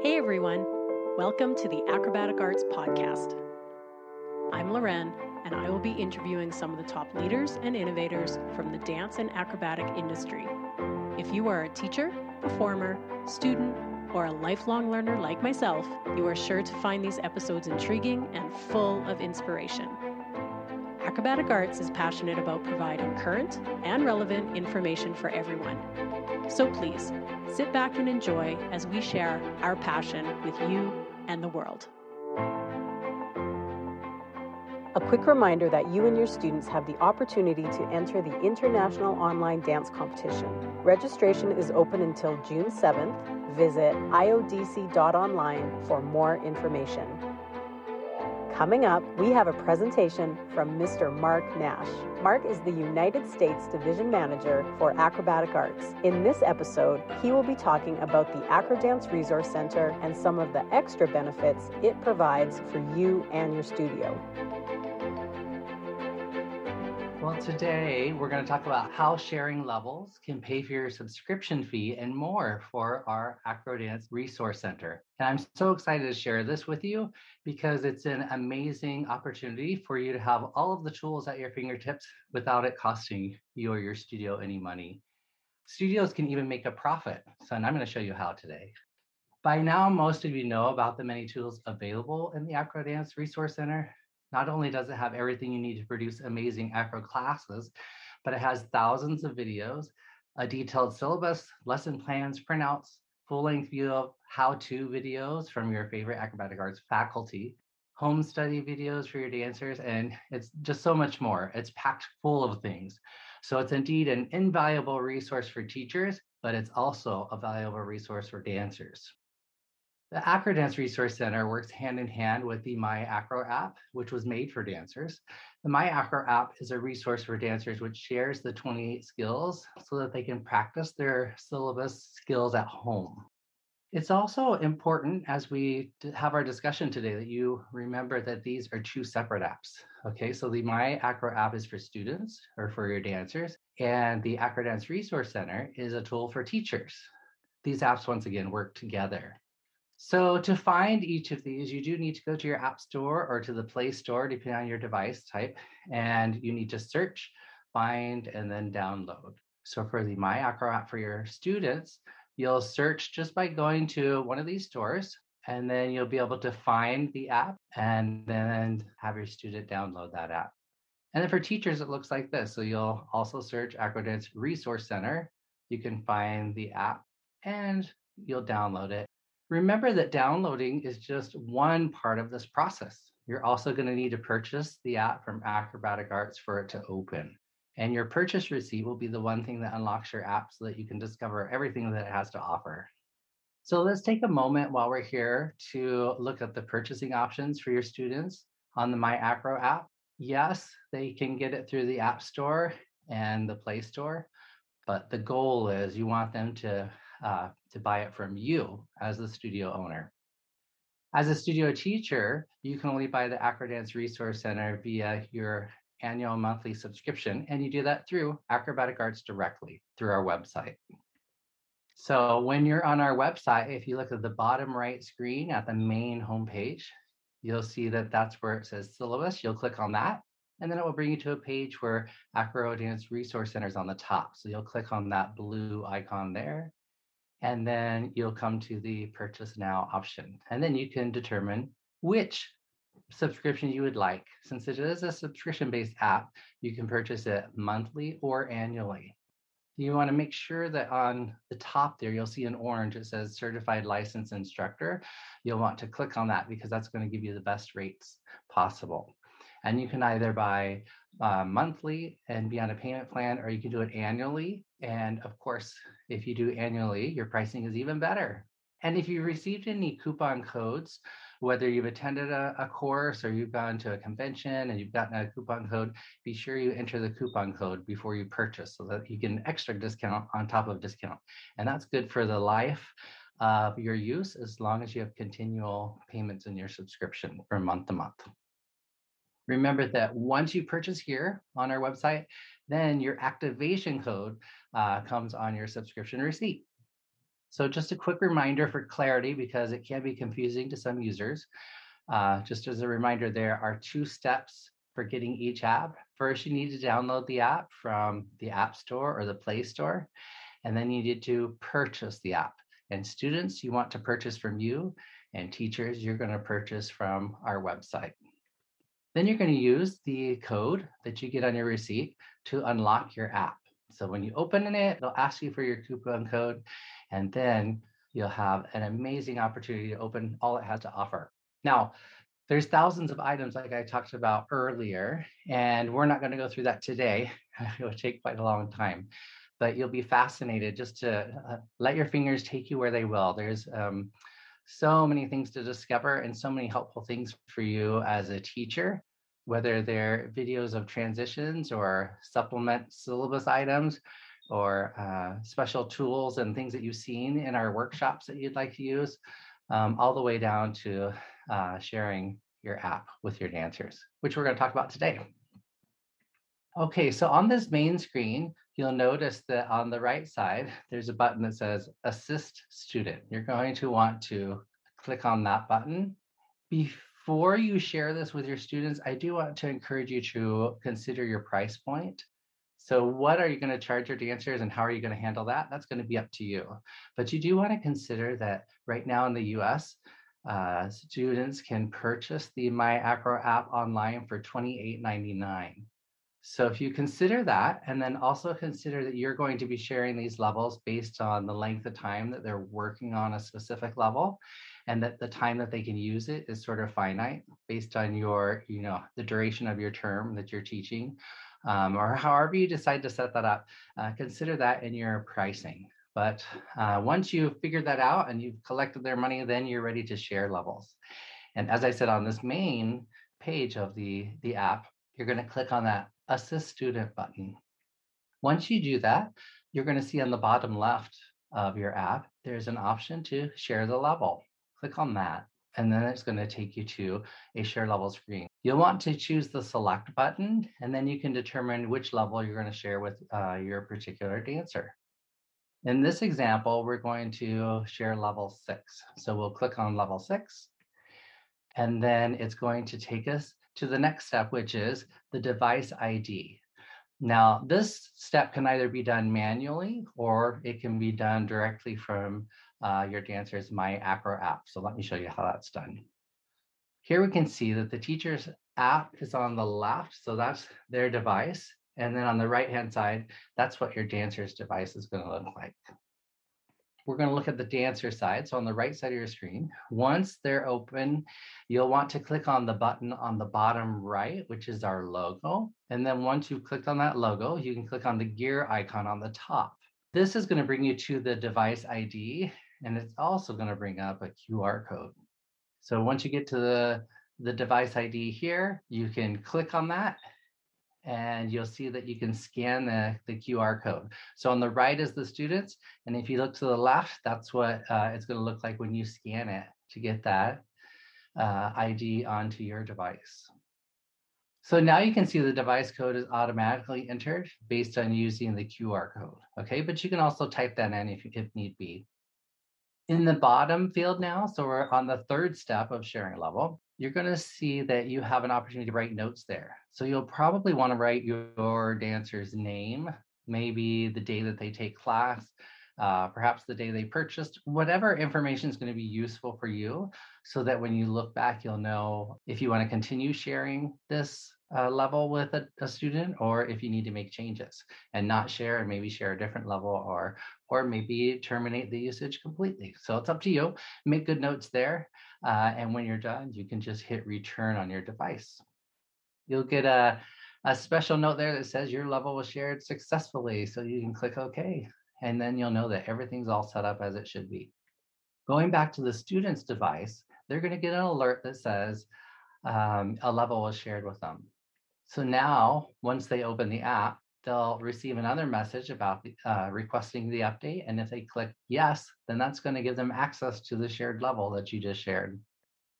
Hey everyone, welcome to the Acrobatic Arts podcast. I'm Loren, and I will be interviewing some of the top leaders and innovators from the dance and acrobatic industry. If you are a teacher, performer, student, or a lifelong learner like myself, you are sure to find these episodes intriguing and full of inspiration. Acrobatic Arts is passionate about providing current and relevant information for everyone. So please, sit back and enjoy as we share our passion with you and the world. A quick reminder that you and your students have the opportunity to enter the International Online Dance Competition. Registration is open until June 7th. Visit iodc.online for more information. Coming up, we have a presentation from Mr. Mark Nash. Mark is the United States Division Manager for Acrobatic Arts. In this episode, he will be talking about the Acro Dance Resource Center and some of the extra benefits it provides for you and your studio. Well, today we're going to talk about how sharing levels can pay for your subscription fee and more for our Acro Dance Resource Center. And I'm so excited to share this with you because it's an amazing opportunity for you to have all of the tools at your fingertips without it costing you or your studio any money. Studios can even make a profit, and I'm going to show you how today. By now, most of you know about the many tools available in the Acro Dance Resource Center. Not only does it have everything you need to produce amazing acro classes, but it has thousands of videos, a detailed syllabus, lesson plans, printouts, full-length how-to videos from your favorite Acrobatic Arts faculty, home study videos for your dancers, and it's just so much more. It's packed full of things. So it's indeed an invaluable resource for teachers, but it's also a valuable resource for dancers. The Acro Dance Resource Center works hand-in-hand with the My Acro app, which was made for dancers. The My Acro app is a resource for dancers which shares the 28 skills so that they can practice their syllabus skills at home. It's also important as we have our discussion today that you remember that these are two separate apps. Okay, so the My Acro app is for students or for your dancers, and the Acro Dance Resource Center is a tool for teachers. These apps, once again, work together. So to find each of these, you do need to go to your app store or to the Play Store, depending on your device type, and you need to search, find, and then download. So for the My Acro app for your students, you'll search just by going to one of these stores, and then you'll be able to find the app and then have your student download that app. And then for teachers, it looks like this. So you'll also search Acro Dance Resource Center. You can find the app and you'll download it. Remember that downloading is just one part of this process. You're also going to need to purchase the app from Acrobatic Arts for it to open. And your purchase receipt will be the one thing that unlocks your app so that you can discover everything that it has to offer. So let's take a moment while we're here to look at the purchasing options for your students on the My Acro app. Yes, they can get it through the App Store and the Play Store, but the goal is you want them to buy it from you as the studio owner. As a studio teacher, you can only buy the Acro Dance Resource Center via your annual monthly subscription, and you do that through Acrobatic Arts directly through our website. So when you're on our website, if you look at the bottom right screen at the main homepage, you'll see that that's where it says syllabus. You'll click on that, and then it will bring you to a page where Acro Dance Resource Center is on the top. So you'll click on that blue icon there, and then you'll come to the Purchase Now option. And then you can determine which subscription you would like. Since it is a subscription-based app, you can purchase it monthly or annually. You want to make sure that on the top there, you'll see an orange. It says Certified Licensed Instructor. You'll want to click on that because that's going to give you the best rates possible. And you can either buy monthly and be on a payment plan, or you can do it annually. And of course, if you do annually, your pricing is even better. And if you received any coupon codes, whether you've attended a course or you've gone to a convention and you've gotten a coupon code, be sure you enter the coupon code before you purchase so that you get an extra discount on top of discount. And that's good for the life of your use as long as you have continual payments in your subscription from month to month. Remember that once you purchase here on our website, then your activation code comes on your subscription receipt. So just a quick reminder for clarity, because it can be confusing to some users. Just as a reminder, there are two steps for getting each app. First, you need to download the app from the App Store or the Play Store, and then you need to purchase the app. And students, you want to purchase from you, and teachers, you're going to purchase from our website. Then you're going to use the code that you get on your receipt to unlock your app. So when you open it, it'll ask you for your coupon code, and then you'll have an amazing opportunity to open all it has to offer. Now, there's thousands of items like I talked about earlier, and we're not going to go through that today. It will take quite a long time, but you'll be fascinated just to let your fingers take you where they will. There's so many things to discover and so many helpful things for you as a teacher, whether they're videos of transitions or supplement syllabus items or special tools and things that you've seen in our workshops that you'd like to use, all the way down to sharing your app with your dancers, which we're going to talk about today. Okay, so on this main screen, you'll notice that on the right side, there's a button that says Assist Student. You're going to want to click on that button. Before you share this with your students, I do want to encourage you to consider your price point. So what are you going to charge your dancers and how are you going to handle that? That's going to be up to you. But you do want to consider that right now in the US, students can purchase the My Acro app online for $28.99. So if you consider that, and then also consider that you're going to be sharing these levels based on the length of time that they're working on a specific level, and that the time that they can use it is sort of finite based on your, the duration of your term that you're teaching, or however you decide to set that up, consider that in your pricing. But once you've figured that out and you've collected their money, then you're ready to share levels. And as I said, on this main page of the app, you're going to click on that Assist Student button. Once you do that, you're going to see on the bottom left of your app, there's an option to share the level. Click on that, and then it's going to take you to a share level screen. You'll want to choose the select button, and then you can determine which level you're going to share with your particular dancer. In this example, we're going to share level 6. So we'll click on level 6, and then it's going to take us to the next step, which is the device ID. Now, this step can either be done manually or it can be done directly from your dancer's My Acro app. So let me show you how that's done. Here we can see that the teacher's app is on the left, so that's their device. And then on the right-hand side, that's what your dancer's device is going to look like. We're going to look at the dancer side. So on the right side of your screen, once they're open, you'll want to click on the button on the bottom right, which is our logo. And then once you've clicked on that logo, you can click on the gear icon on the top. This is going to bring you to the device ID, and it's also going to bring up a QR code. So once you get to the device ID here, you can click on that, and you'll see that you can scan the QR code. So on the right is the students, and if you look to the left, that's what it's going to look like when you scan it to get that ID onto your device. So now you can see the device code is automatically entered based on using the QR code, okay? But you can also type that in if need be. In the bottom field now, so we're on the third step of sharing level, you're going to see that you have an opportunity to write notes there. So you'll probably want to write your dancer's name, maybe the day that they take class, perhaps the day they purchased, whatever information is going to be useful for you so that when you look back, you'll know if you want to continue sharing this level with a student or if you need to make changes and not share and maybe share a different level or maybe terminate the usage completely. So it's up to you. Make good notes there. And when you're done, you can just hit return on your device. You'll get a special note there that says your level was shared successfully. So you can click OK, and then you'll know that everything's all set up as it should be. Going back to the student's device, they're going to get an alert that says a level was shared with them. So now, once they open the app, they'll receive another message about requesting the update. And if they click yes, then that's going to give them access to the shared level that you just shared.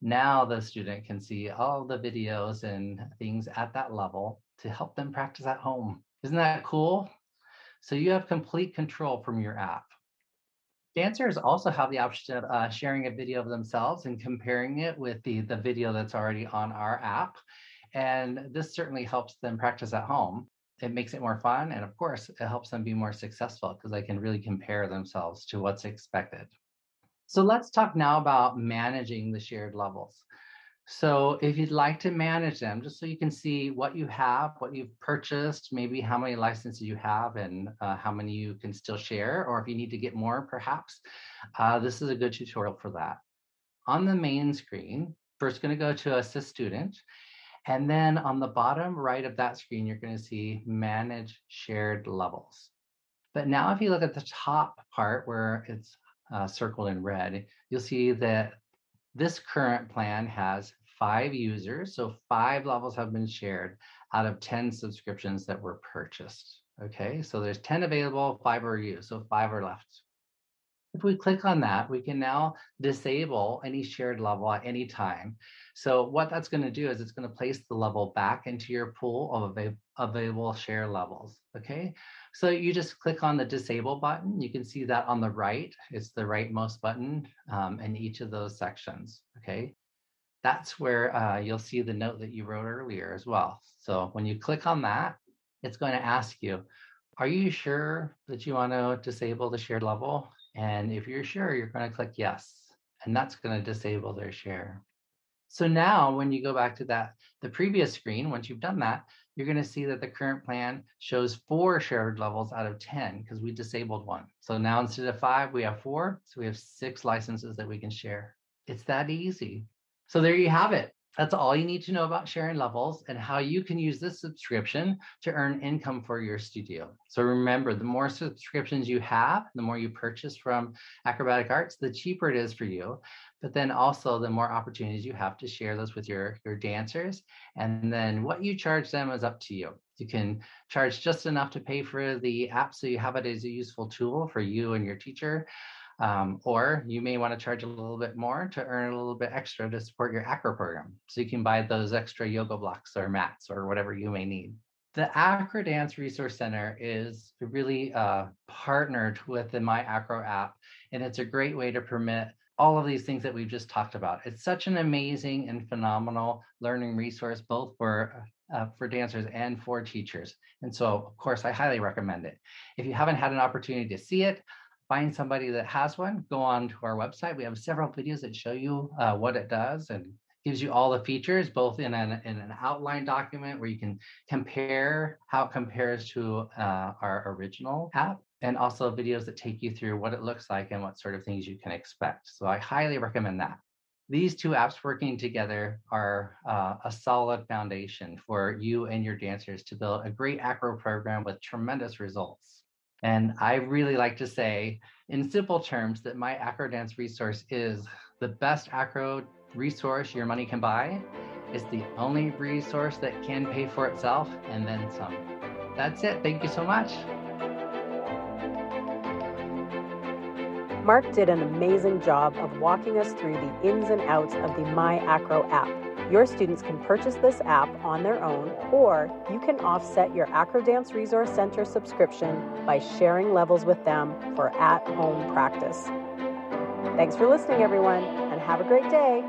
Now the student can see all the videos and things at that level to help them practice at home. Isn't that cool? So you have complete control from your app. Dancers also have the option of sharing a video of themselves and comparing it with the video that's already on our app. And this certainly helps them practice at home. It makes it more fun. And of course, it helps them be more successful because they can really compare themselves to what's expected. So let's talk now about managing the shared levels. So if you'd like to manage them, just so you can see what you have, what you've purchased, maybe how many licenses you have and how many you can still share, or if you need to get more, perhaps, this is a good tutorial for that. On the main screen, first going to go to Assist Student. And then on the bottom right of that screen, you're going to see Manage Shared Levels. But now if you look at the top part where it's circled in red, you'll see that this current plan has 5 users, so 5 levels have been shared out of 10 subscriptions that were purchased. Okay, so there's 10 available, 5 are used, so 5 are left. If we click on that, we can now disable any shared level at any time. So what that's going to do is it's going to place the level back into your pool of available share levels. Okay, so you just click on the disable button. You can see that on the right, it's the rightmost button in each of those sections. Okay, that's where you'll see the note that you wrote earlier as well. So when you click on that, it's going to ask you, are you sure that you want to disable the shared level? And if you're sure, you're going to click yes, and that's going to disable their share. So now when you go back to the previous screen, once you've done that, you're going to see that the current plan shows 4 shared levels out of 10 because we disabled 1. So now instead of 5, we have 4. So we have 6 licenses that we can share. It's that easy. So there you have it. That's all you need to know about sharing levels and how you can use this subscription to earn income for your studio. So remember, the more subscriptions you have, the more you purchase from Acrobatic Arts, the cheaper it is for you. But then also the more opportunities you have to share those with your dancers. And then what you charge them is up to you. You can charge just enough to pay for the app so you have it as a useful tool for you and your teacher. Or you may want to charge a little bit more to earn a little bit extra to support your Acro program. So you can buy those extra yoga blocks or mats or whatever you may need. The Acro Dance Resource Center is really partnered with the My Acro app, and it's a great way to permit all of these things that we've just talked about. It's such an amazing and phenomenal learning resource, both for dancers and for teachers. And so, of course, I highly recommend it. If you haven't had an opportunity to see it, find somebody that has one, go on to our website. We have several videos that show you what it does and gives you all the features, both in an outline document where you can compare how it compares to our original app, and also videos that take you through what it looks like and what sort of things you can expect. So I highly recommend that. These two apps working together are a solid foundation for you and your dancers to build a great Acro program with tremendous results. And I really like to say, in simple terms, that My Acro Dance Resource is the best Acro resource your money can buy. It's the only resource that can pay for itself and then some. That's it. Thank you so much. Mark did an amazing job of walking us through the ins and outs of the My Acro app. Your students can purchase this app on their own, or you can offset your Acro Dance Resource Center subscription by sharing levels with them for at-home practice. Thanks for listening, everyone, and have a great day.